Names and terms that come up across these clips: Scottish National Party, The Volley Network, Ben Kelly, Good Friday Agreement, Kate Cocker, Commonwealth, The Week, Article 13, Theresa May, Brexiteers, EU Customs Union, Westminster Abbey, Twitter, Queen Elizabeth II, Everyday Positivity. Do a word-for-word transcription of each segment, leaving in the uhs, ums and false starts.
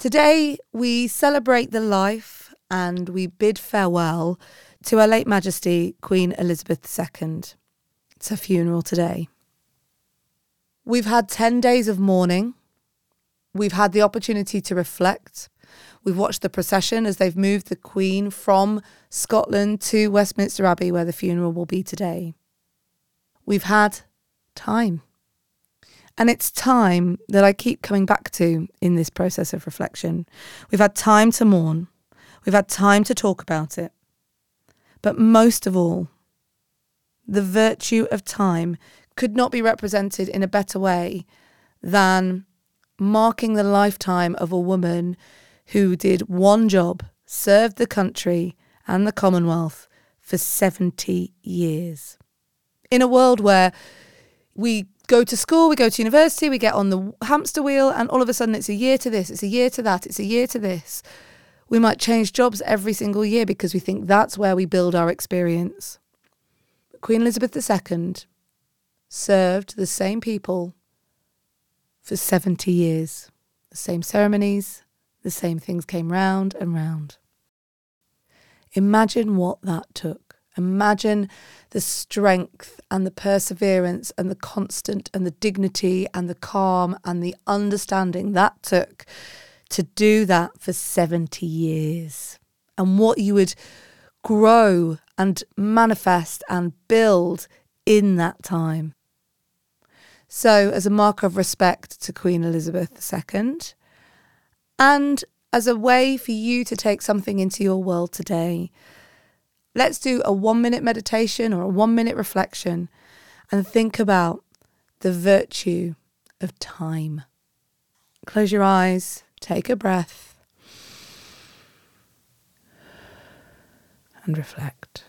Today, we celebrate the life and we bid farewell to Her Late Majesty Queen Elizabeth the Second. It's her funeral today. We've had ten days of mourning. We've had the opportunity to reflect. We've watched the procession as they've moved the Queen from Scotland to Westminster Abbey, where the funeral will be today. We've had time. And it's time that I keep coming back to in this process of reflection. We've had time to mourn. We've had time to talk about it. But most of all, the virtue of time could not be represented in a better way than marking the lifetime of a woman who did one job, served the country and the Commonwealth for seventy years. In a world where we go to school, we go to university, we get on the hamster wheel, and all of a sudden it's a year to this, it's a year to that, it's a year to this. We might change jobs every single year because we think that's where we build our experience. Queen Elizabeth the Second served the same people for seventy years. The same ceremonies, the same things came round and round. Imagine what that took. Imagine the strength and the perseverance and the constant and the dignity and the calm and the understanding that took to do that for seventy years. And what you would grow and manifest and build in that time. So as a mark of respect to Queen Elizabeth the Second, and as a way for you to take something into your world today, let's do a one-minute meditation or a one-minute reflection and think about the virtue of time. Close your eyes, take a breath, and reflect.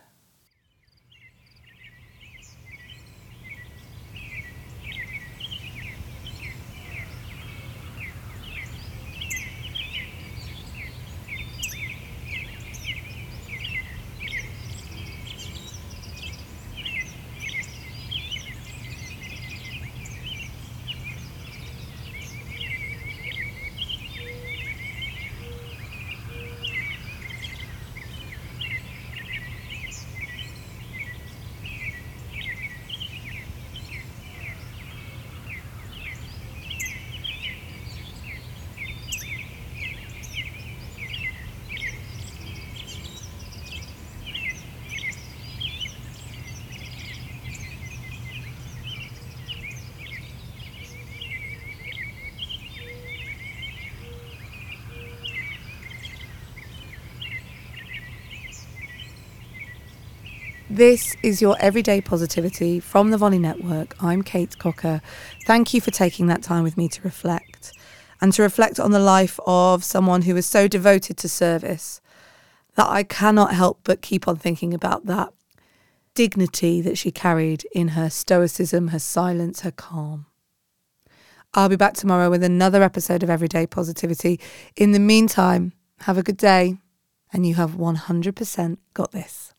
This is your Everyday Positivity from The Volley Network. I'm Kate Cocker. Thank you for taking that time with me to reflect and to reflect on the life of someone who was so devoted to service that I cannot help but keep on thinking about that dignity that she carried in her stoicism, her silence, her calm. I'll be back tomorrow with another episode of Everyday Positivity. In the meantime, have a good day and you have one hundred percent got this.